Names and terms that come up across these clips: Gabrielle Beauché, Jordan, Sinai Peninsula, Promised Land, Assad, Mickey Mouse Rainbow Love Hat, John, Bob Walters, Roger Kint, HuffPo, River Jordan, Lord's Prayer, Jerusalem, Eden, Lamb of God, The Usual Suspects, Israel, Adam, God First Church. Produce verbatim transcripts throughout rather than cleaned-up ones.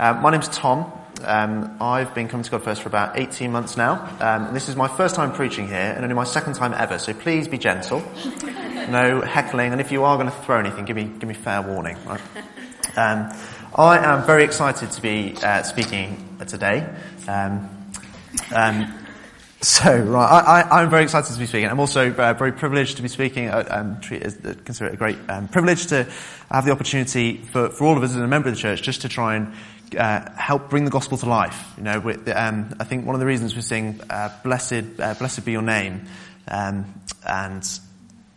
Uh, my name's Tom. Um, I've been coming to God First for about eighteen months now. Um, and this is my first time preaching here and only my second time ever, so please be gentle. No heckling, and if you are going to throw anything, give me give me fair warning. Right? Um, I am very excited to be uh, speaking today. Um, um, so, right, I, I, I'm very excited to be speaking. I'm also uh, very privileged to be speaking. I um, treat it as, uh, consider it a great um, privilege to have the opportunity for, for all of us as a member of the church just to try and Uh, help bring the gospel to life. You know, with, um, I think one of the reasons we sing uh, "Blessed, uh, blessed be your name," um, and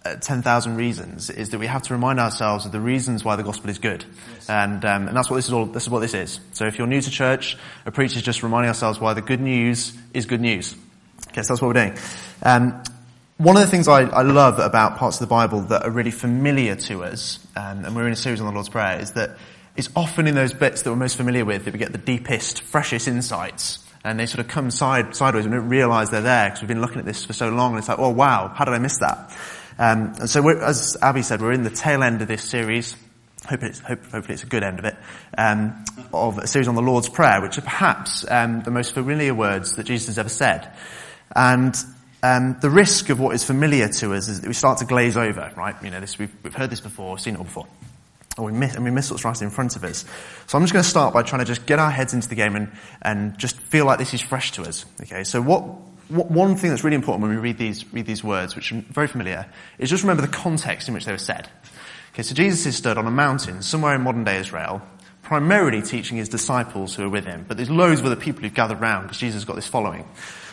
uh, ten thousand reasons is that we have to remind ourselves of the reasons why the gospel is good, yes. and um, and that's what this is all. This is what this is. So, if you're new to church, a preacher is just reminding ourselves why the good news is good news. Okay, so that's what we're doing. Um, One of the things I, I love about parts of the Bible that are really familiar to us, um, and we're in a series on the Lord's Prayer, is that it's often in those bits that we're most familiar with that we get the deepest, freshest insights, and they sort of come side, sideways and we don't realise they're there because we've been looking at this for so long, and it's like, oh wow, how did I miss that? Um, and so, we're, as Abby said, we're in the tail end of this series. Hope it's, hope, hopefully it's a good end of it, um, of a series on the Lord's Prayer, which are perhaps um, the most familiar words that Jesus has ever said. And Um, the risk of what is familiar to us is that we start to glaze over, right? You know, this, we've, we've heard this before, seen it all before, or we miss, and we miss what's right in front of us. So I'm just going to start by trying to just get our heads into the game and and just feel like this is fresh to us. Okay, so what, what one thing that's really important when we read these read these words, which are very familiar, is just remember the context in which they were said. Okay, so Jesus is stood on a mountain somewhere in modern day Israel, primarily teaching his disciples who are with him, but there's loads of other people who've gathered round because Jesus has got this following.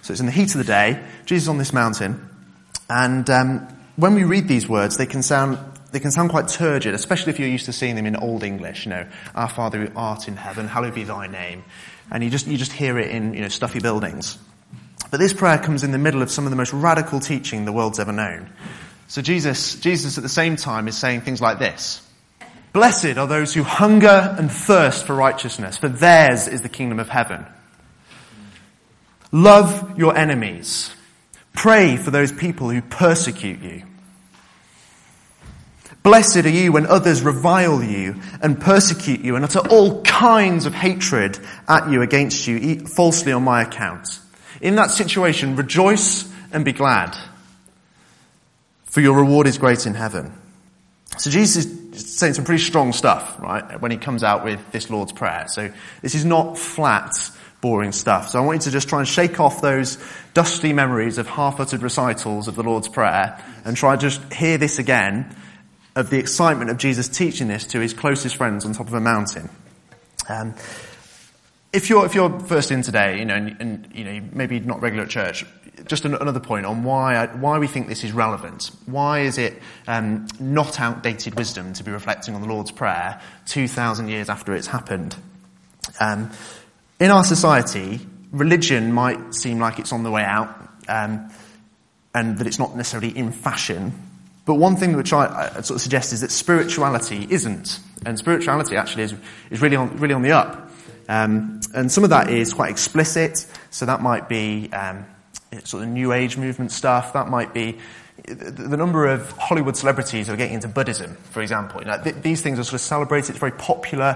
So it's in the heat of the day, Jesus is on this mountain, and um, when we read these words, they can sound they can sound quite turgid, especially if you're used to seeing them in Old English. You know, "Our Father who art in heaven, hallowed be thy name," and you just you just hear it in you know stuffy buildings. But this prayer comes in the middle of some of the most radical teaching the world's ever known. So Jesus Jesus at the same time is saying things like this. "Blessed are those who hunger and thirst for righteousness, for theirs is the kingdom of heaven. Love your enemies. Pray for those people who persecute you. Blessed are you when others revile you and persecute you and utter all kinds of hatred at you against you falsely on my account. In that situation, rejoice and be glad, for your reward is great in heaven." So Jesus is saying some pretty strong stuff, right, when he comes out with this Lord's Prayer. So this is not flat, boring stuff. So I want you to just try and shake off those dusty memories of half-uttered recitals of the Lord's Prayer and try to just hear this again of the excitement of Jesus teaching this to his closest friends on top of a mountain. Um, if you're if you're first in today, you know, and, and you know, maybe not regular at church. Just another point on why I, why we think this is relevant. Why is it um, not outdated wisdom to be reflecting on the Lord's Prayer two thousand years after it's happened? Um, in our society, religion might seem like it's on the way out um, and that it's not necessarily in fashion. But one thing which I, I sort of suggest is that spirituality isn't. And spirituality actually is, is really on, really on the up. Um, and some of that is quite explicit. So that might be Um, sort of New Age movement stuff. That might be the number of Hollywood celebrities who are getting into Buddhism, for example. You know, th- these things are sort of celebrated. It's very popular.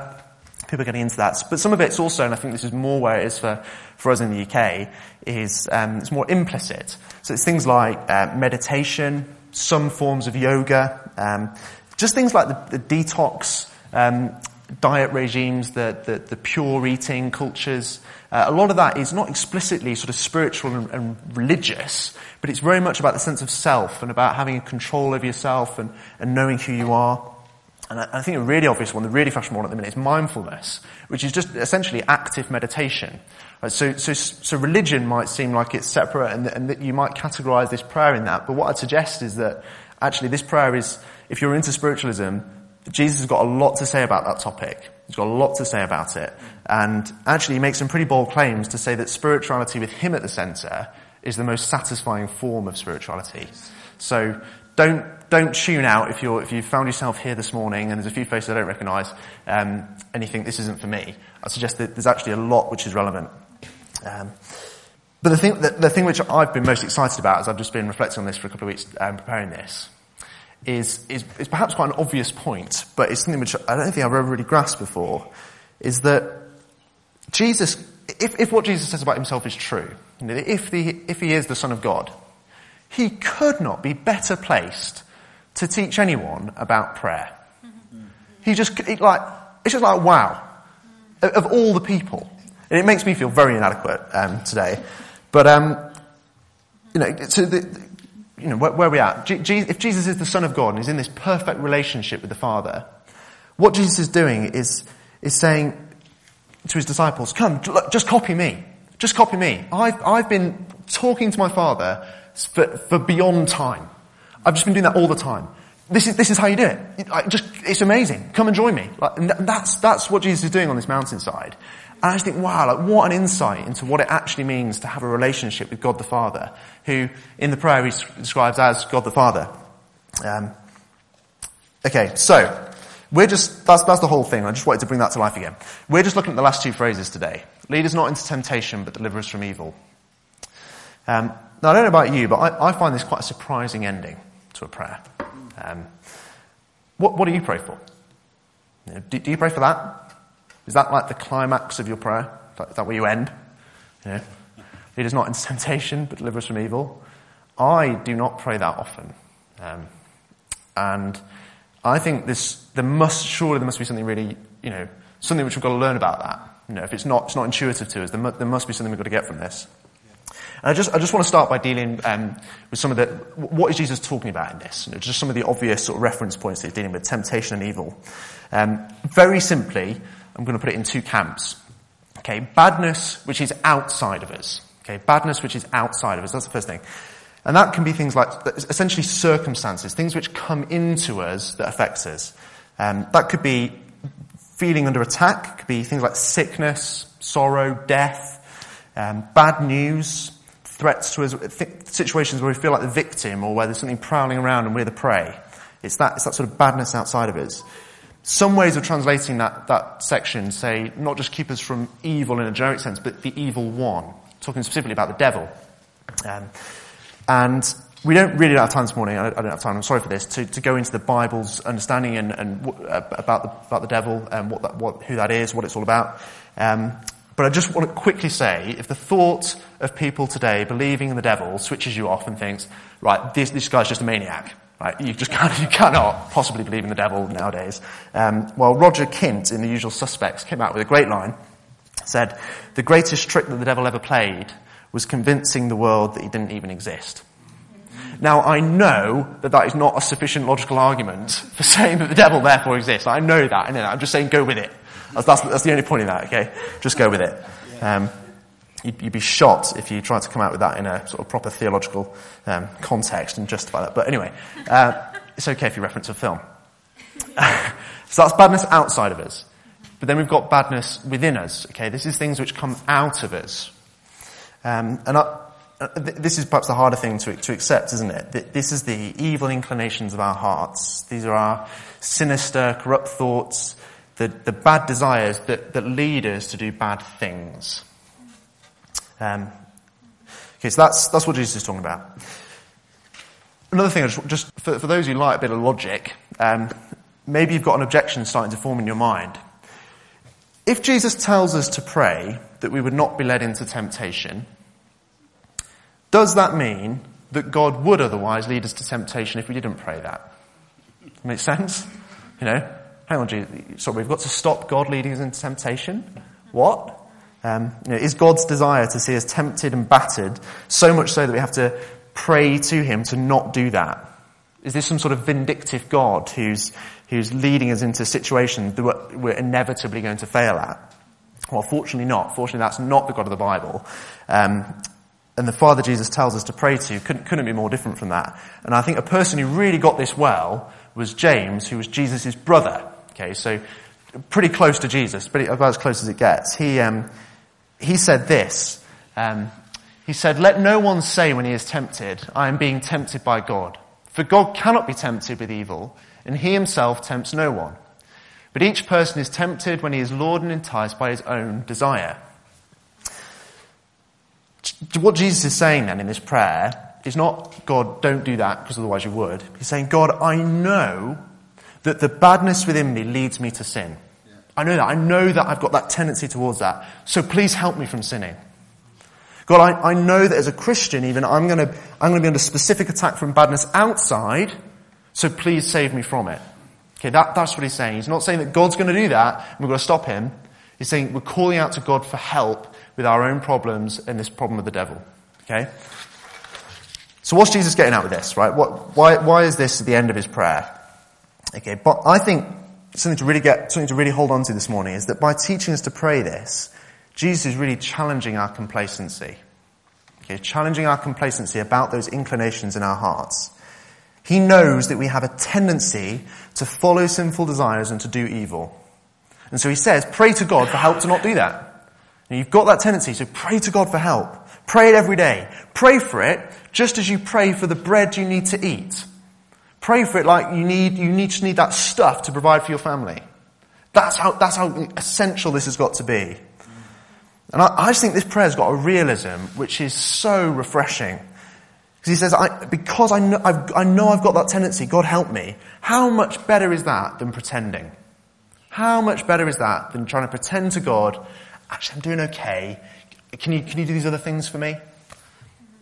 People are getting into that. But some of it's also, and I think this is more where it is for, for us in the U K, is um, it's more implicit. So it's things like uh, meditation, some forms of yoga, um, just things like the, the detox, um, diet regimes, the, the, the pure eating cultures. Uh, a lot of that is not explicitly sort of spiritual and, and religious, but it's very much about the sense of self and about having control over yourself and, and knowing who you are. And I, I think a really obvious one, the really fashionable one at the minute, is mindfulness, which is just essentially active meditation. Right? So, so, so religion might seem like it's separate, and, and that you might categorize this prayer in that. But what I'd suggest is that actually this prayer is, if you're into spiritualism, Jesus has got a lot to say about that topic. He's got a lot to say about it. And actually he makes some pretty bold claims to say that spirituality with him at the centre is the most satisfying form of spirituality. So don't don't tune out if you're if you found yourself here this morning and there's a few faces I don't recognise um, and you think this isn't for me. I suggest that there's actually a lot which is relevant. Um, but the thing the, the thing which I've been most excited about as I've just been reflecting on this for a couple of weeks um, preparing this is is is perhaps quite an obvious point, but it's something which I don't think I've ever really grasped before, is that Jesus, if if what Jesus says about himself is true, you know, if the if he is the Son of God, he could not be better placed to teach anyone about prayer. He just it like it's just like wow, of all the people, and it makes me feel very inadequate um, today. But um, you know, so the. You know, where, where are we at? Je- Je- if Jesus is the Son of God and is in this perfect relationship with the Father, what Jesus is doing is is saying to his disciples, come, look, just copy me. Just copy me. I've, I've been talking to my Father for, for beyond time. I've just been doing that all the time. This is this is how you do it. it I just It's amazing. Come and join me. Like, and th- that's that's what Jesus is doing on this mountainside. And I just think, wow, like what an insight into what it actually means to have a relationship with God the Father, who in the prayer he describes as God the Father. Um, okay, so we're just, that's, that's the whole thing. I just wanted to bring that to life again. We're just looking at the last two phrases today. Lead us not into temptation, but deliver us from evil. Um, now, I don't know about you, but I, I find this quite a surprising ending to a prayer. Um, what, what do you pray for? You know, do, do you pray for that? Is that like the climax of your prayer? Is that where you end? You know? Lead us not into temptation, but deliver us from evil. I do not pray that often. Um, and I think this, there must, surely there must be something really, you know, something which we've got to learn about that. You know, if it's not, it's not intuitive to us, there, mu- there must be something we've got to get from this. And I just, I just want to start by dealing, um, with some of the, what is Jesus talking about in this? You know, just some of the obvious sort of reference points that he's dealing with, temptation and evil. Um, very simply, I'm going to put it in two camps. Okay, badness, which is outside of us. Okay, badness, which is outside of us. That's the first thing. And that can be things like, essentially circumstances, things which come into us that affects us. Um, that could be feeling under attack, could be things like sickness, sorrow, death, um, bad news, threats to us, th- situations where we feel like the victim or where there's something prowling around and we're the prey. It's that, it's that sort of badness outside of us. Some ways of translating that, that section say not just keep us from evil in a generic sense, but the evil one, talking specifically about the devil. Um, and we don't really have time this morning, I don't have time, I'm sorry for this, to, to go into the Bible's understanding and, and w- about, the, about the devil and what that, what, who that is, what it's all about. Um, but I just want to quickly say, if the thought of people today believing in the devil switches you off and thinks, right, this, this guy's just a maniac. Right, you just can't, you cannot possibly believe in the devil nowadays. Um, well, Roger Kint in The Usual Suspects came out with a great line, said, the greatest trick that the devil ever played was convincing the world that he didn't even exist. Now, I know that that is not a sufficient logical argument for saying that the devil therefore exists. I know that. I know that. I'm just saying go with it. That's, that's, that's the only point in that, okay? Just go with it. Um, You'd, you'd be shot if you tried to come out with that in a sort of proper theological um, context and justify that. But anyway, uh, it's okay if you reference a film. So that's badness outside of us. But then we've got badness within us. Okay, this is things which come out of us. Um, and I, uh, th- this is perhaps the harder thing to, to accept, isn't it? Th- this is the evil inclinations of our hearts. These are our sinister, corrupt thoughts, the, the bad desires that, that lead us to do bad things. Um, okay, so that's that's what Jesus is talking about. Another thing, I just, just for, for those who like a bit of logic, um, maybe you've got an objection starting to form in your mind. If Jesus tells us to pray that we would not be led into temptation, does that mean that God would otherwise lead us to temptation if we didn't pray that? Make sense? You know, hang on, Jesus. Sorry, we've got to stop God leading us into temptation. What? Um, you know, is God's desire to see us tempted and battered so much so that we have to pray to him to not do that? Is this some sort of vindictive God who's who's leading us into situations that we're inevitably going to fail at? Well, fortunately not. Fortunately, that's not the God of the Bible. Um, and the Father Jesus tells us to pray to couldn't, couldn't be more different from that. And I think a person who really got this well was James, who was Jesus' brother. Okay, so pretty close to Jesus, but about as close as it gets. He um, he said this. Um, he said, "Let no one say when he is tempted, 'I am being tempted by God.' For God cannot be tempted with evil, and he himself tempts no one. But each person is tempted when he is lured and enticed by his own desire." What Jesus is saying then in this prayer is not, God, don't do that, because otherwise you would. He's saying, God, I know that the badness within me leads me to sin. Yeah. I know that. I know that I've got that tendency towards that. So please help me from sinning. God, I, I know that as a Christian, even I'm going to I'm going to be under specific attack from badness outside. So please save me from it. Okay, that that's what he's saying. He's not saying that God's going to do that and we're going to stop him. He's saying we're calling out to God for help with our own problems and this problem of the devil. Okay. So what's Jesus getting at with this? Right? What? Why? Why is this at the end of his prayer? Okay. But I think something to really get something to really hold on to this morning is that by teaching us to pray this, Jesus is really challenging our complacency. Okay, challenging our complacency about those inclinations in our hearts. He knows that we have a tendency to follow sinful desires and to do evil. And so he says, pray to God for help to not do that. And you've got that tendency, so pray to God for help. Pray it every day. Pray for it just as you pray for the bread you need to eat. Pray for it like you need, you need, just need that stuff to provide for your family. That's how, that's how essential this has got to be. And I, I just think this prayer's got a realism which is so refreshing. Because he says, I, because I know I've, I know I've got that tendency, God help me. How much better is that than pretending? How much better is that than trying to pretend to God, actually, I'm doing okay. Can you, can you do these other things for me?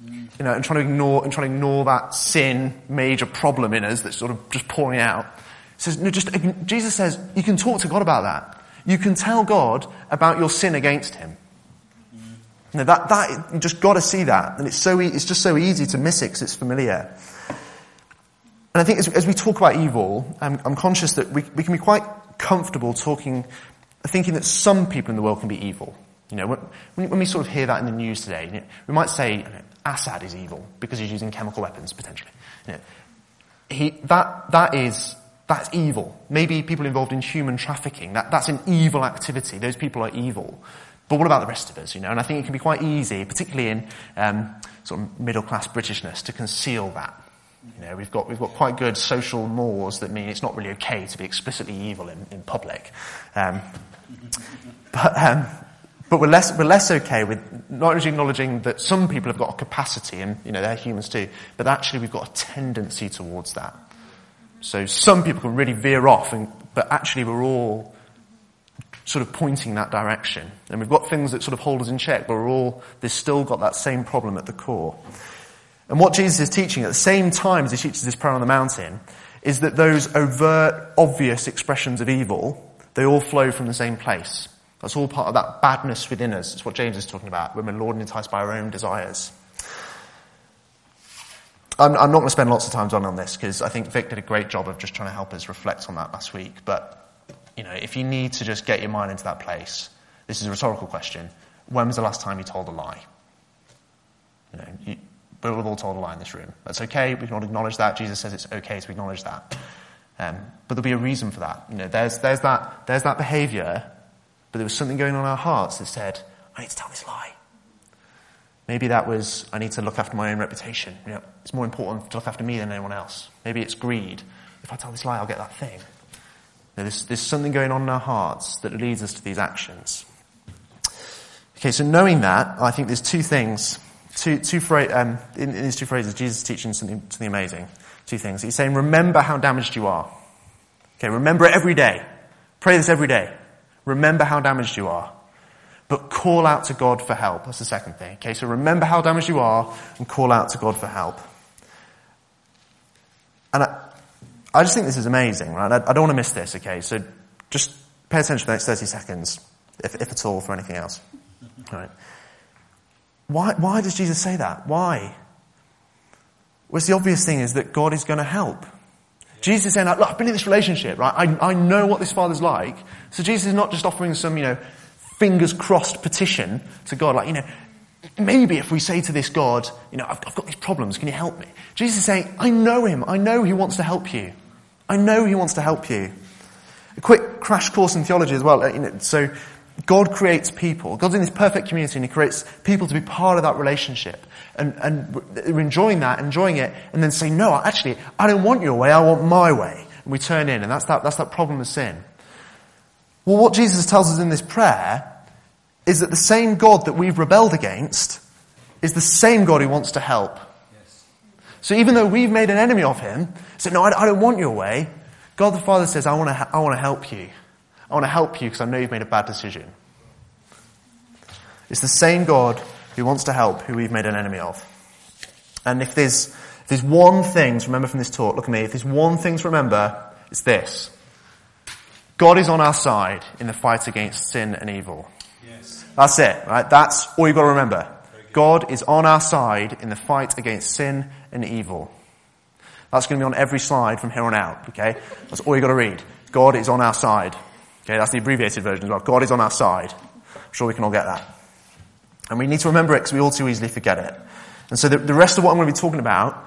You know, and trying to ignore, and trying to ignore that sin, major problem in us that's sort of just pouring out. He says, no, just, Jesus says, you can talk to God about that. You can tell God about your sin against him. No, that, that, you just gotta see that. And it's so, e- it's just so easy to miss it because it's familiar. And I think as, as we talk about evil, I'm, I'm conscious that we, we can be quite comfortable talking, thinking that some people in the world can be evil. You know, when, when we sort of hear that in the news today, you know, we might say, you know, Assad is evil because he's using chemical weapons, potentially. You know, he, that, that is, that's evil. Maybe people involved in human trafficking, that, that's an evil activity. Those people are evil. But what about the rest of us, you know? And I think it can be quite easy, particularly in um, sort of middle-class Britishness, to conceal that. You know, we've got we've got quite good social mores that mean it's not really okay to be explicitly evil in, in public. Um, but um, but we're less we're less okay with not only acknowledging that some people have got a capacity, and you know they're humans too, but actually we've got a tendency towards that. So some people can really veer off, and but actually we're all sort of pointing that direction. And we've got things that sort of hold us in check, but we're all, they've still got that same problem at the core. And what Jesus is teaching at the same time as he teaches this prayer on the mountain is that those overt, obvious expressions of evil, they all flow from the same place. That's all part of that badness within us. It's what James is talking about, when we're lured and enticed by our own desires. I'm, I'm not going to spend lots of time on this, because I think Vic did a great job of just trying to help us reflect on that last week, but you know, if you need to just get your mind into that place, this is a rhetorical question. When was the last time you told a lie? You know, you, we'll have all told a lie in this room. That's okay. We can all acknowledge that. Jesus says it's okay to acknowledge that. Um, but there'll be a reason for that. You know, there's there's that there's that behaviour, but there was something going on in our hearts that said, I need to tell this lie. Maybe that was, I need to look after my own reputation. You know, it's more important to look after me than anyone else. Maybe it's greed. If I tell this lie, I'll get that thing. There's, there's something going on in our hearts that leads us to these actions. Okay, so knowing that, I think there's two things. Two, two phra- um, in, in these two phrases, Jesus is teaching something, something amazing. Two things. He's saying, remember how damaged you are. Okay, remember it every day. Pray this every day. Remember how damaged you are. But call out to God for help. That's the second thing. Okay, so remember how damaged you are and call out to God for help. And I... I just think this is amazing, right? I, I don't want to miss this, okay? So just pay attention for the next thirty seconds, if, if at all, for anything else. All right. Why, why does Jesus say that? Why? What's the obvious thing is that God is going to help. Jesus is saying, like, look, I've been in this relationship, right? I, I know what this Father's like. So Jesus is not just offering some, you know, fingers crossed petition to God, like, you know, maybe if we say to this God, you know, I've, I've got these problems, can you help me? Jesus is saying, I know him. I know he wants to help you. I know he wants to help you. A quick crash course in theology as well. You know, so God creates people. God's in this perfect community and he creates people to be part of that relationship. And, and we're enjoying that, enjoying it, and then say, no, actually, I don't want your way, I want my way. And we turn in, and that's that, that's that problem of sin. Well, what Jesus tells us in this prayer is that the same God that we've rebelled against is the same God who wants to help. Yes. So even though we've made an enemy of him, said, no, I, I don't want your way, God the Father says, I want to I want to help you. I want to help you because I know you've made a bad decision. It's the same God who wants to help, who we've made an enemy of. And if there's, if there's one thing to remember from this talk, look at me, if there's one thing to remember, it's this. God is on our side in the fight against sin and evil. Yes. That's it, right? That's all you've got to remember. God is on our side in the fight against sin and evil. That's going to be on every slide from here on out, okay? That's all you've got to read. God is on our side. Okay, that's the abbreviated version as well. God is on our side. I'm sure we can all get that. And we need to remember it because we all too easily forget it. And so the, the rest of what I'm going to be talking about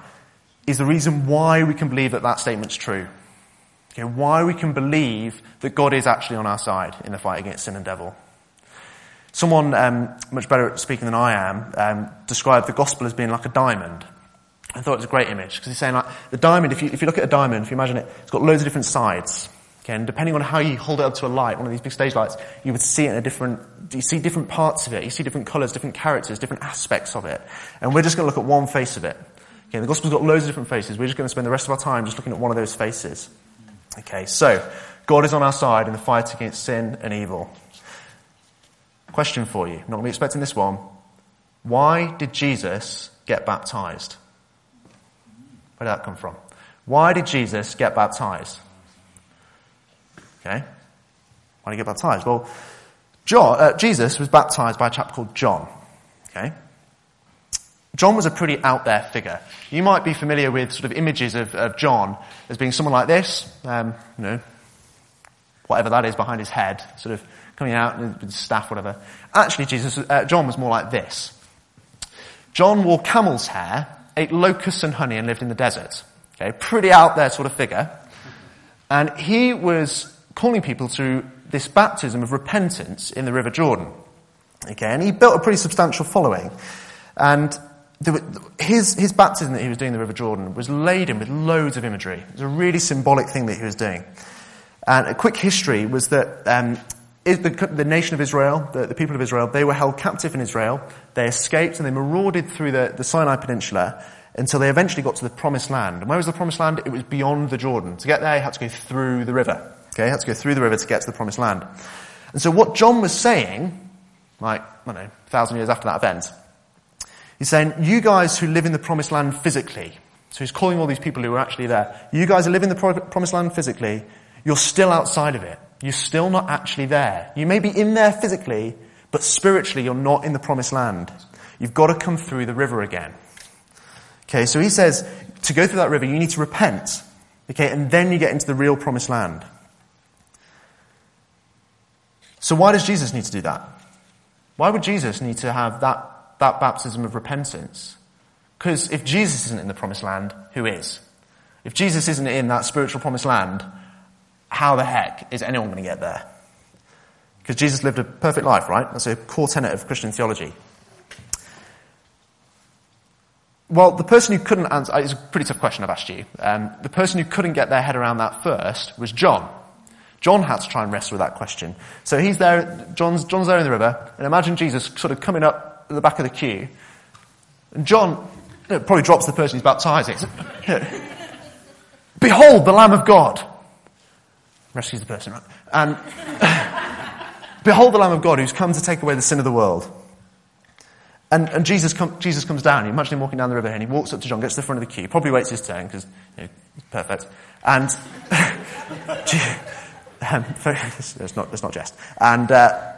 is the reason why we can believe that that statement's true. Okay, why we can believe that God is actually on our side in the fight against sin and devil. Someone um, much better at speaking than I am um, described the gospel as being like a diamond. I thought it was a great image because he's saying like the diamond, if you, if you look at a diamond, if you imagine it, it's got loads of different sides. Okay, and depending on how you hold it up to a light, one of these big stage lights, you would see it in a different, you see different parts of it, you see different colours, different characters, different aspects of it. And we're just going to look at one face of it. Okay, the gospel's got loads of different faces, we're just going to spend the rest of our time just looking at one of those faces. Okay, so, God is on our side in the fight against sin and evil. Question for you, I'm not going to be expecting this one. Why did Jesus get baptised? Where did that come from? Why did Jesus get baptised? Okay, why did he get baptized? Well, John, uh, Jesus was baptized by a chap called John. Okay, John was a pretty out there figure. You might be familiar with sort of images of, of John as being someone like this, um, you know, whatever that is behind his head, sort of coming out with his staff, whatever. Actually, Jesus, uh, John was more like this. John wore camel's hair, ate locusts and honey, and lived in the desert. Okay, pretty out there sort of figure, and he was calling people to this baptism of repentance in the River Jordan. Okay, and he built a pretty substantial following. And there were, his, his baptism that he was doing in the River Jordan was laden with loads of imagery. It was a really symbolic thing that he was doing. And a quick history was that um, the, the nation of Israel, the, the people of Israel, they were held captive in Israel. They escaped and they marauded through the, the Sinai Peninsula until they eventually got to the Promised Land. And where was the Promised Land? It was beyond the Jordan. To get there, you had to go through the river. Okay, had to go through the river to get to the Promised Land. And so what John was saying, like, I don't know, a thousand years after that event, he's saying, you guys who live in the Promised Land physically, so he's calling all these people who were actually there, you guys who live in the pro- Promised Land physically, you're still outside of it. You're still not actually there. You may be in there physically, but spiritually you're not in the Promised Land. You've got to come through the river again. Okay, so he says, to go through that river, you need to repent, okay, and then you get into the real Promised Land. So why does Jesus need to do that? Why would Jesus need to have that, that baptism of repentance? Because if Jesus isn't in the Promised Land, who is? If Jesus isn't in that spiritual Promised Land, how the heck is anyone going to get there? Because Jesus lived a perfect life, right? That's a core tenet of Christian theology. Well, the person who couldn't answer, it's a pretty tough question I've asked you. Um, the person who couldn't get their head around that first was John. John had to try and wrestle with that question. So he's there, John's, John's there in the river, and imagine Jesus sort of coming up at the back of the queue. And John you know, probably drops the person he's baptizing. You know, behold the Lamb of God. Rescues the person, right? And behold the Lamb of God who's come to take away the sin of the world. And, and Jesus, com- Jesus comes down, you imagine him walking down the river, and he walks up to John, gets to the front of the queue, probably waits his turn, because you know, he's perfect. And... Um, it's not, it's not jest. And, uh,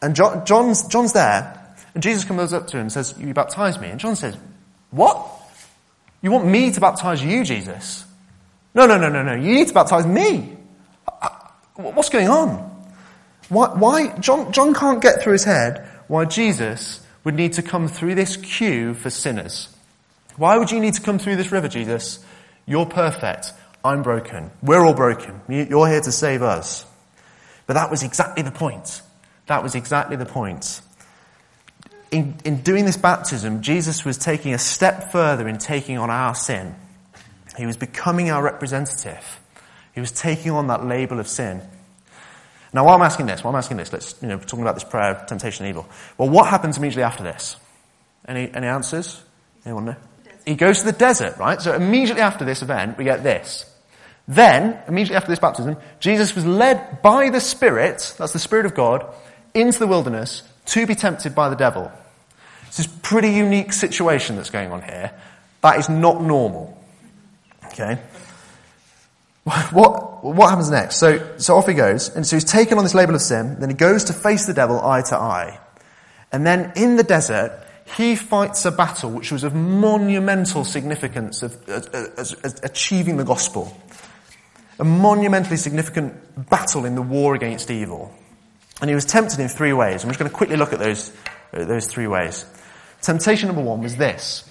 and John, John's, John's there, and Jesus comes up to him and says, you baptize me. And John says, what? You want me to baptize you, Jesus? No, no, no, no, no. You need to baptize me. What's going on? Why, why? John, John can't get through his head why Jesus would need to come through this queue for sinners. Why would you need to come through this river, Jesus? You're perfect. I'm broken. We're all broken. You're here to save us. But that was exactly the point. That was exactly the point. In, in doing this baptism, Jesus was taking a step further in taking on our sin. He was becoming our representative. He was taking on that label of sin. Now, while I'm asking this, while I'm asking this, let's, you know, we're talking about this prayer of temptation and evil. Well, what happens immediately after this? Any, any answers? Anyone know? He goes to the desert, right? So immediately after this event, we get this. Then, immediately after this baptism, Jesus was led by the Spirit, that's the Spirit of God, into the wilderness to be tempted by the devil. It's this pretty unique situation that's going on here. That is not normal. Okay? What, what happens next? So, so off he goes, and so he's taken on this label of sin, then he goes to face the devil eye to eye. And then in the desert, he fights a battle which was of monumental significance of, as, as, as achieving the gospel. A monumentally significant battle in the war against evil. And he was tempted in three ways. I'm just going to quickly look at those, uh, those three ways. Temptation number one was this.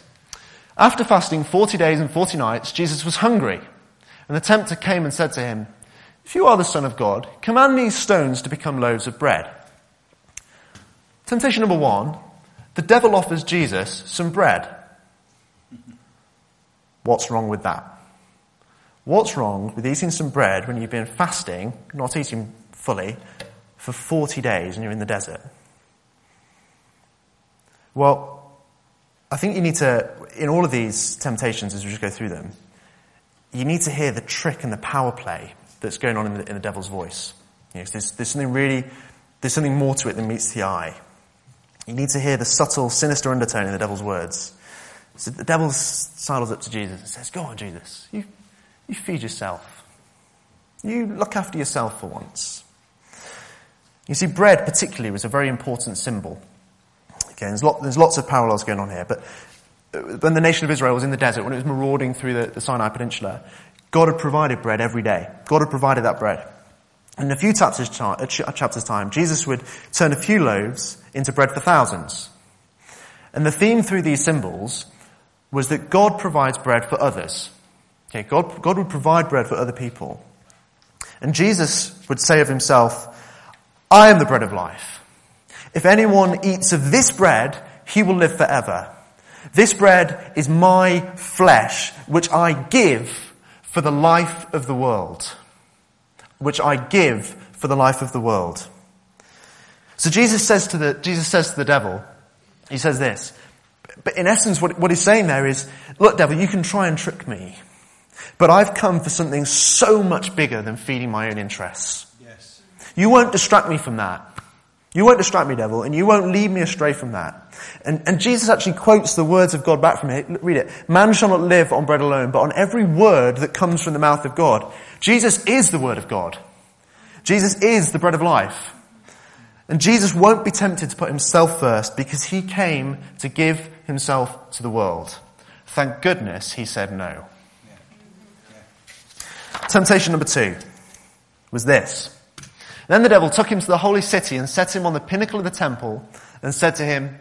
After fasting forty days and forty nights, Jesus was hungry. And the tempter came and said to him, "If you are the Son of God, command these stones to become loaves of bread." Temptation number one, the devil offers Jesus some bread. What's wrong with that? What's wrong with eating some bread when you've been fasting, not eating fully, for forty days and you're in the desert? Well, I think you need to, in all of these temptations as we just go through them, you need to hear the trick and the power play that's going on in the, in the devil's voice. You know, there's, there's something really, there's something more to it than meets the eye. You need to hear the subtle, sinister undertone in the devil's words. So the devil sidles up to Jesus and says, "Go on, Jesus, you, you feed yourself. You look after yourself for once." You see, bread particularly was a very important symbol. Okay, there's, lot, there's lots of parallels going on here, but when the nation of Israel was in the desert, when it was marauding through the, the Sinai Peninsula, God had provided bread every day. God had provided that bread. And in a few chapters' time, Jesus would turn a few loaves into bread for thousands. And the theme through these symbols was that God provides bread for others. Okay, God, God would provide bread for other people. And Jesus would say of himself, "I am the bread of life. If anyone eats of this bread, he will live forever. This bread is my flesh, which I give for the life of the world." Which I give for the life of the world. So Jesus says to the, Jesus says to the devil, he says this, but in essence what, what he's saying there is, "Look, devil, you can try and trick me, but I've come for something so much bigger than feeding my own interests. You won't distract me from that. You won't distract me, devil, and you won't lead me astray from that." And, and Jesus actually quotes the words of God back from it. Read it. "Man shall not live on bread alone, but on every word that comes from the mouth of God." Jesus is the word of God. Jesus is the bread of life. And Jesus won't be tempted to put himself first because he came to give himself to the world. Thank goodness he said no. Yeah. Yeah. Temptation number two was this. "Then the devil took him to the holy city and set him on the pinnacle of the temple and said to him,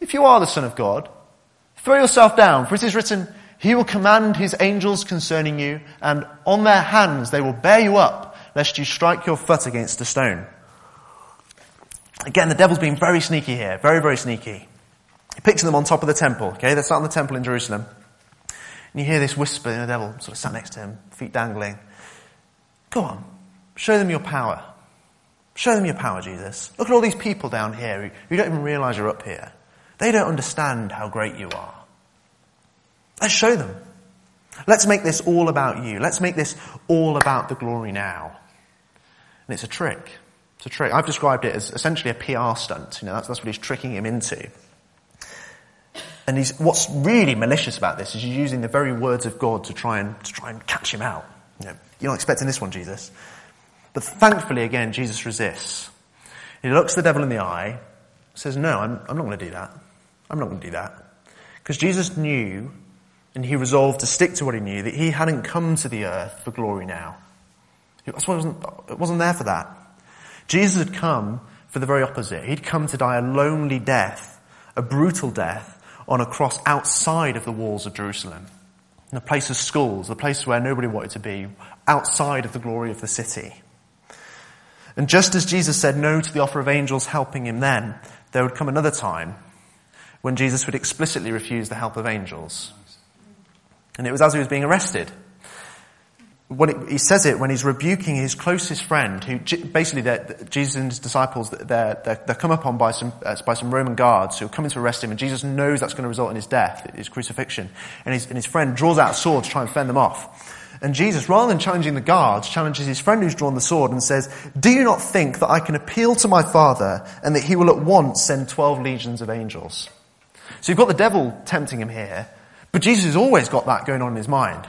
'If you are the Son of God, throw yourself down, for it is written, he will command his angels concerning you, and on their hands they will bear you up, lest you strike your foot against a stone.'" Again, the devil's being very sneaky here, very, very sneaky. Picture them on top of the temple, okay? They're sat on the temple in Jerusalem. And you hear this whisper, and the devil sort of sat next to him, feet dangling. "Go on, show them your power. Show them your power, Jesus. Look at all these people down here who, who don't even realise you're up here. They don't understand how great you are. Let's show them. Let's make this all about you. Let's make this all about the glory now." And it's a trick. It's a trick. I've described it as essentially a P R stunt. You know, that's, that's what he's tricking him into. And he's, what's really malicious about this is you're using the very words of God to try and, to try and catch him out. You know, "You're not expecting this one, Jesus." But thankfully, again, Jesus resists. He looks the devil in the eye, says, "No, I'm, I'm not going to do that. I'm not going to do that." Because Jesus knew, And he resolved to stick to what he knew, that he hadn't come to the earth for glory now. It wasn't, it wasn't there for that. Jesus had come for the very opposite. He'd come to die a lonely death, a brutal death, on a cross outside of the walls of Jerusalem. In the place of schools, the place where nobody wanted to be, outside of the glory of the city. And just as Jesus said no to the offer of angels helping him then, there would come another time when Jesus would explicitly refuse the help of angels. And it was as he was being arrested. What it, he says it when he's rebuking his closest friend, who basically Jesus and his disciples, they're, they're, they're come upon by some uh, by some Roman guards who are coming to arrest him, and Jesus knows that's going to result in his death, his crucifixion. And his, and his friend draws out a sword to try and fend them off. And Jesus, rather than challenging the guards, challenges his friend who's drawn the sword and says, "Do you not think that I can appeal to my Father and that he will at once send twelve legions of angels?" So you've got the devil tempting him here, but Jesus has always got that going on in his mind.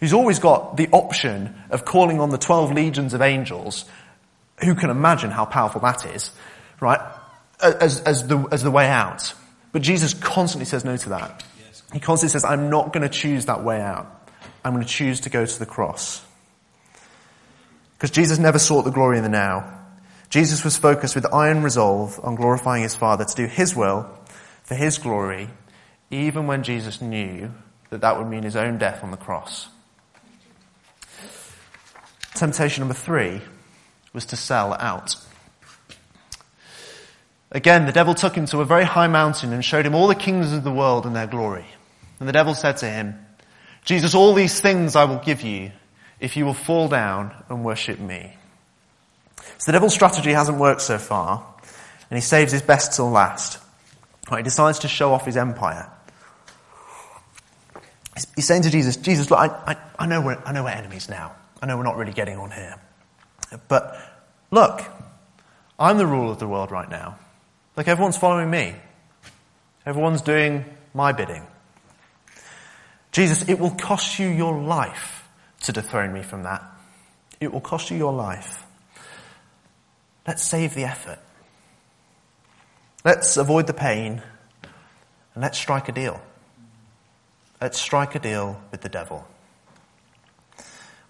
He's always got the option of calling on the twelve legions of angels, who can imagine how powerful that is, right, as, as, the, as the way out. But Jesus constantly says no to that. He constantly says, "I'm not going to choose that way out. I'm going to choose to go to the cross." Because Jesus never sought the glory in the now. Jesus was focused with iron resolve on glorifying his Father, to do his will for his glory, even when Jesus knew that that would mean his own death on the cross. Temptation number three was to sell out. Again, the devil took him to a very high mountain and showed him all the kingdoms of the world and their glory. And the devil said to him, "Jesus, all these things I will give you if you will fall down and worship me." So the devil's strategy hasn't worked so far, and he saves his best till last. Right, he decides to show off his empire. He's saying to Jesus, "Jesus, look, I, I, I know we're, I know we're enemies now. I know we're not really getting on here. But look, I'm the ruler of the world right now. Look, everyone's following me. Everyone's doing my bidding. Jesus, it will cost you your life to dethrone me from that. It will cost you your life. Let's save the effort. Let's avoid the pain, and let's strike a deal. Let's strike a deal with the devil."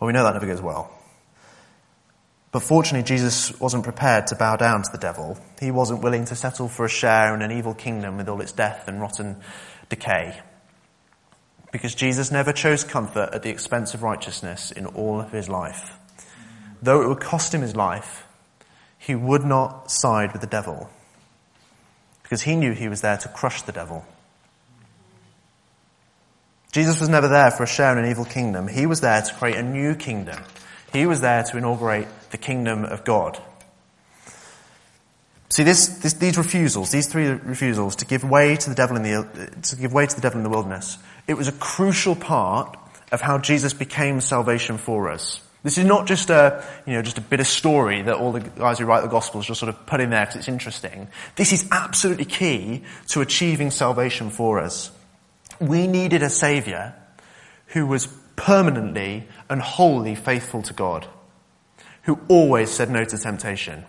Well, we know that never goes well. But fortunately, Jesus wasn't prepared to bow down to the devil. He wasn't willing to settle for a share in an evil kingdom with all its death and rotten decay. Because Jesus never chose comfort at the expense of righteousness in all of his life. Though it would cost him his life, he would not side with the devil. Because he knew he was there to crush the devil. Jesus was never there for a share in an evil kingdom. He was there to create a new kingdom. He was there to inaugurate the kingdom of God. See, this, this, these refusals, these three refusals to give way to the devil in the to give way to the devil in the wilderness, it was a crucial part of how Jesus became salvation for us. This is not just a you know just a bit of story that all the guys who write the Gospels just sort of put in there because it's interesting. This is absolutely key to achieving salvation for us. We needed a saviour who was permanently and wholly faithful to God, who always said no to temptation.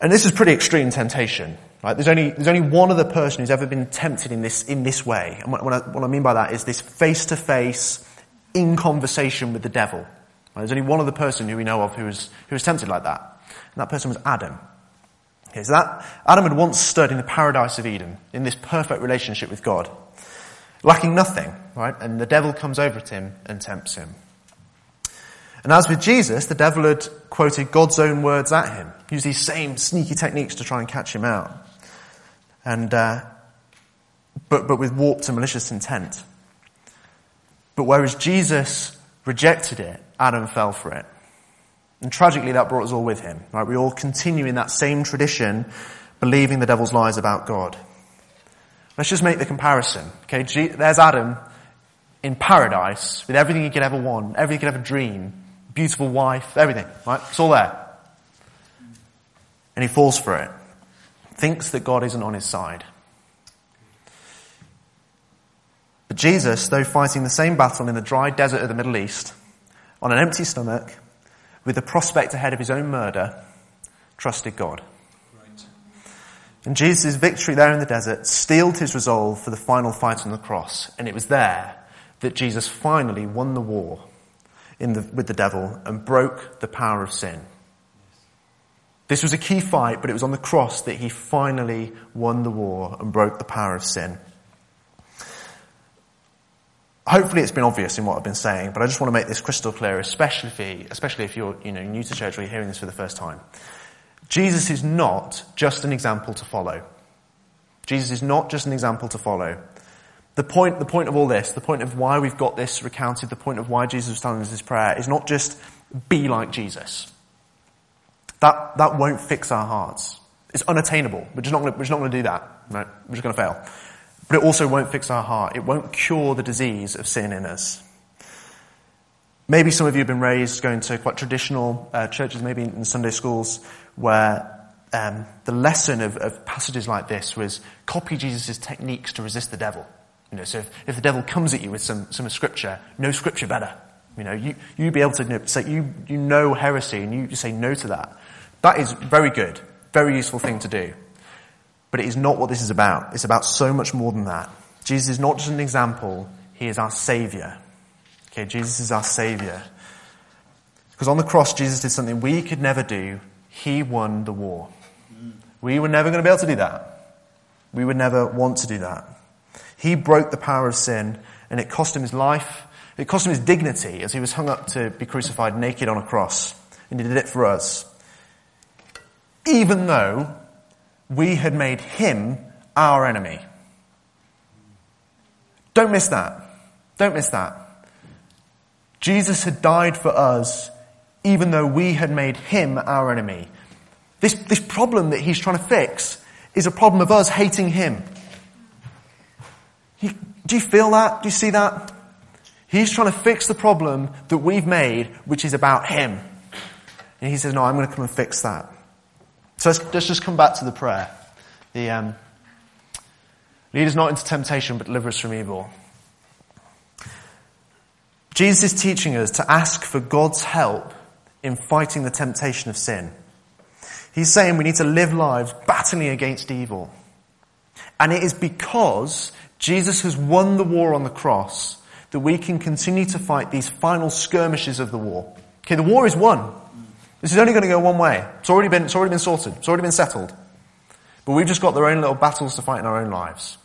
And this is pretty extreme temptation. Right? There's only there's only one other person who's ever been tempted in this in this way. And what, what, I, what I mean by that is this face-to-face, in conversation with the devil. Right? There's only one other person who we know of who was who was tempted like that, and that person was Adam. Okay, so that Adam had once stood in the paradise of Eden, in this perfect relationship with God, lacking nothing, right? And the devil comes over to him and tempts him. And as with Jesus, the devil had quoted God's own words at him, used these same sneaky techniques to try and catch him out, and uh, but but with warped and malicious intent. But whereas Jesus rejected it, Adam fell for it. And tragically, that brought us all with him. Right? We all continue in that same tradition, believing the devil's lies about God. Let's just make the comparison. Okay, G- there's Adam in paradise with everything he could ever want, everything he could ever dream, beautiful wife, everything. Right? It's all there. And he falls for it. Thinks that God isn't on his side. But Jesus, though fighting the same battle in the dry desert of the Middle East, on an empty stomach, with the prospect ahead of his own murder, trusted God. Right. And Jesus' victory there in the desert steeled his resolve for the final fight on the cross. And it was there that Jesus finally won the war in the, with the devil and broke the power of sin. This was a key fight, but it was on the cross that he finally won the war and broke the power of sin. Hopefully it's been obvious in what I've been saying, but I just want to make this crystal clear, especially if, he, especially if you're you know, new to church or you're hearing this for the first time. Jesus is not just an example to follow. Jesus is not just an example to follow. The point, the point of all this, the point of why we've got this recounted, the point of why Jesus was telling us this prayer is not just be like Jesus. That, that won't fix our hearts. It's unattainable. We're just not going to do that. No, we're just going to fail. But it also won't fix our heart. It won't cure the disease of sin in us. Maybe some of you have been raised going to quite traditional uh, churches, maybe in Sunday schools, where um, the lesson of, of passages like this was copy Jesus' techniques to resist the devil. You know, so if, if the devil comes at you with some some scripture, no scripture better. You know, you you be able to you know, say you you know heresy and you, you say no to that. That is very good, very useful thing to do. But it is not what this is about. It's about so much more than that. Jesus is not just an example; he is our Saviour. Okay, Jesus is our Saviour. Because on the cross, Jesus did something we could never do. He won the war. We were never going to be able to do that. We would never want to do that. He broke the power of sin, and it cost him his life. It cost him his dignity as he was hung up to be crucified naked on a cross. And he did it for us. Even though we had made him our enemy. Don't miss that. Don't miss that. Jesus had died for us even though we had made him our enemy. This, this problem that he's trying to fix is a problem of us hating him. He, do you feel that? Do you see that? He's trying to fix the problem that we've made, which is about him. And he says, no, I'm going to come and fix that. So let's, let's just come back to the prayer. The um, lead us not into temptation, but deliver us from evil. Jesus is teaching us to ask for God's help in fighting the temptation of sin. He's saying we need to live lives battling against evil. And it is because Jesus has won the war on the cross that we can continue to fight these final skirmishes of the war. Okay, the war is won. This is only going to go one way. It's already been, it's already been sorted. It's already been settled. But we've just got our own little battles to fight in our own lives.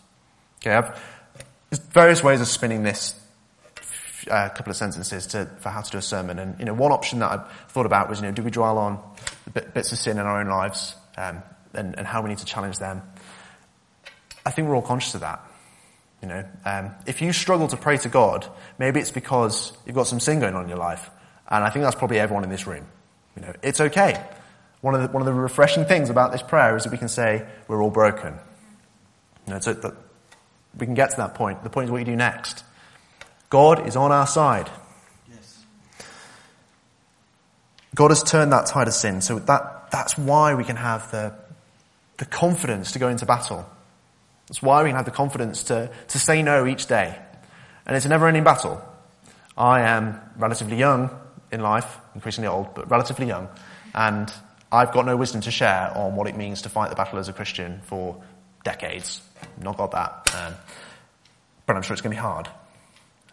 Okay, I've, there's various ways of spinning this. A couple of sentences to, for how to do a sermon, and you know, one option that I thought about was, you know, do we dwell on the bit, bits of sin in our own lives, um, and, and how we need to challenge them? I think we're all conscious of that. You know, um, if you struggle to pray to God, maybe it's because you've got some sin going on in your life, and I think that's probably everyone in this room. You know, it's okay. One of the, one of the refreshing things about this prayer is that we can say we're all broken. You know, so that we can get to that point. The point is what you do next. God is on our side. Yes. God has turned that tide of sin, so that that's why we can have the the confidence to go into battle. That's why we can have the confidence to to say no each day. And it's a never-ending battle. I am relatively young in life, increasingly old, but relatively young, and I've got no wisdom to share on what it means to fight the battle as a Christian for decades. I've not got that, um, but I'm sure it's going to be hard.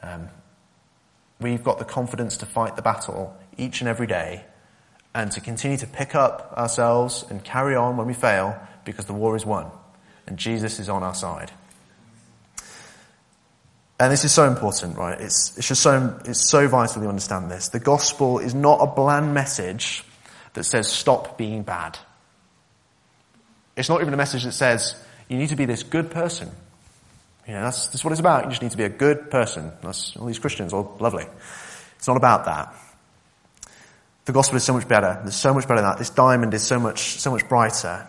Um, we've got the confidence to fight the battle each and every day and to continue to pick up ourselves and carry on when we fail, because the war is won and Jesus is on our side. And this is so important, right? It's, it's just so, it's so vital to understand this. The gospel is not a bland message that says stop being bad. It's not even a message that says you need to be this good person. You know, that's, that's what it's about. You just need to be a good person. That's, all these Christians are lovely. It's not about that. The gospel is so much better. There's so much better than that. This diamond is so much, so much brighter.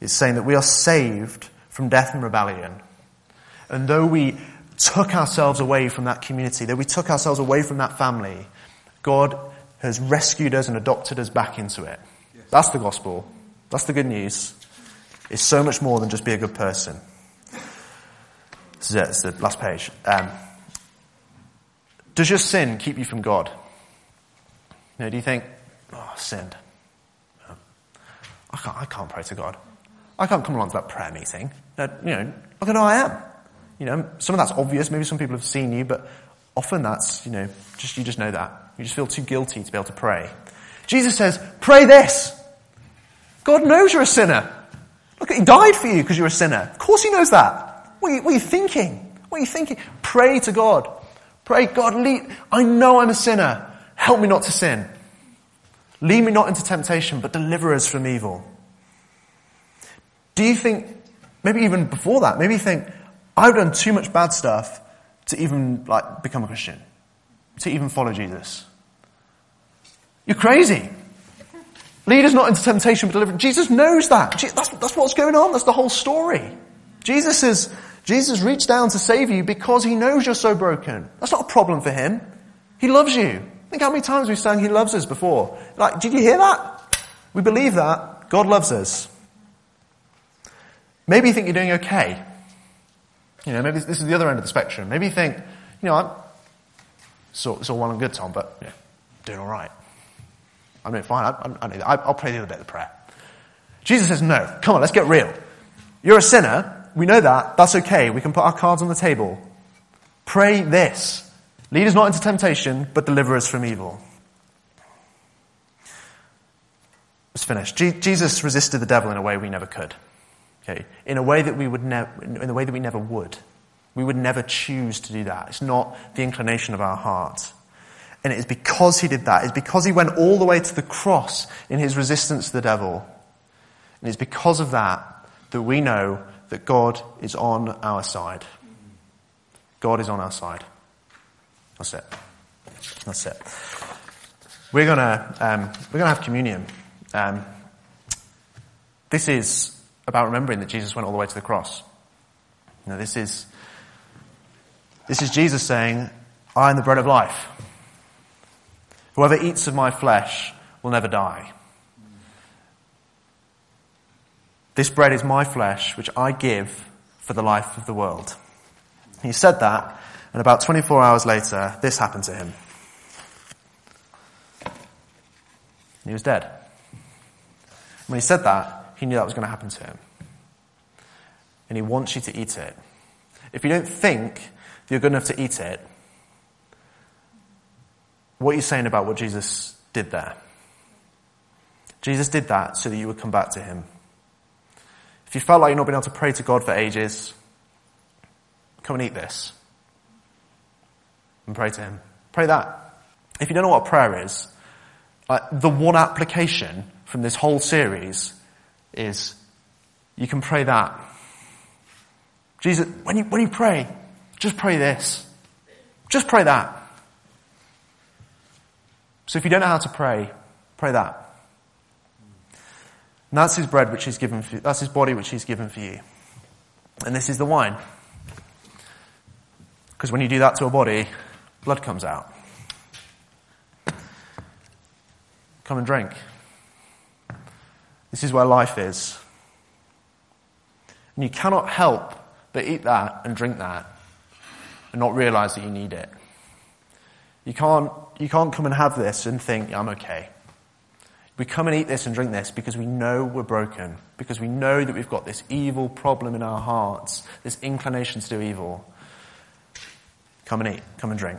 It's saying that we are saved from death and rebellion. And though we took ourselves away from that community, though we took ourselves away from that family, God has rescued us and adopted us back into it. Yes. That's the gospel. That's the good news. It's so much more than just be a good person. This is it. It's the last page. Um, does your sin keep you from God? You know, do you think, oh, I've sinned. I can't, I can't pray to God. I can't come along to that prayer meeting. That, you know, look at who I am. You know, some of that's obvious. Maybe some people have seen you, but often that's, you know, just you just know that. You just feel too guilty to be able to pray. Jesus says, pray this. God knows you're a sinner. Look, he died for you because you're a sinner. Of course he knows that. What are you, what are you thinking? What are you thinking? Pray to God. Pray, God, lead. I know I'm a sinner. Help me not to sin. Lead me not into temptation, but deliver us from evil. Do you think, maybe even before that, maybe you think, I've done too much bad stuff to even like become a Christian, to even follow Jesus. You're crazy. Lead us not into temptation, but deliver. Jesus knows that. That's, that's what's going on. That's the whole story. Jesus is, Jesus reached down to save you because he knows you're so broken. That's not a problem for him. He loves you. Think how many times we've sang he loves us before. Like, did you hear that? We believe that. God loves us. Maybe you think you're doing okay. You know, maybe this is the other end of the spectrum. Maybe you think, you know, I'm, it's all, it's all well and good, Tom, but you know, doing all right. I'm doing fine. I, I, I'll pray the other bit of the prayer. Jesus says, no, come on, let's get real. You're a sinner. We know that. That's okay. We can put our cards on the table. Pray this. Lead us not into temptation, but deliver us from evil. Let's finish. Je- Jesus resisted the devil in a way we never could. Okay, in a way that we would never, in a way that we never would. We would never choose to do that. It's not the inclination of our heart. And it is because he did that. It's because he went all the way to the cross in his resistance to the devil. And it's because of that that we know that God is on our side. God is on our side. That's it. That's it. We're gonna um, we're gonna have communion. Um, this is about remembering that Jesus went all the way to the cross. You know, this is this is Jesus saying, "I am the bread of life. Whoever eats of my flesh will never die. This bread is my flesh, which I give for the life of the world." He said that. And about twenty-four hours later, this happened to him. He was dead. When he said that, he knew that was going to happen to him. And he wants you to eat it. If you don't think you're good enough to eat it, what are you saying about what Jesus did there? Jesus did that so that you would come back to him. If you felt like you've not been able to pray to God for ages, come and eat this. And pray to him. Pray that. If you don't know what prayer is, like the one application from this whole series is you can pray that. Jesus, when you when you pray, just pray this. Just pray that. So if you don't know how to pray, pray that. And that's his bread which he's given for you. That's his body which he's given for you. And this is the wine. Because when you do that to a body, blood comes out. Come and drink. This is where life is. And you cannot help but eat that and drink that and not realize that you need it. You can't, you can't come and have this and think, I'm okay. We come and eat this and drink this because we know we're broken, because we know that we've got this evil problem in our hearts, this inclination to do evil. Come and eat. Come and drink.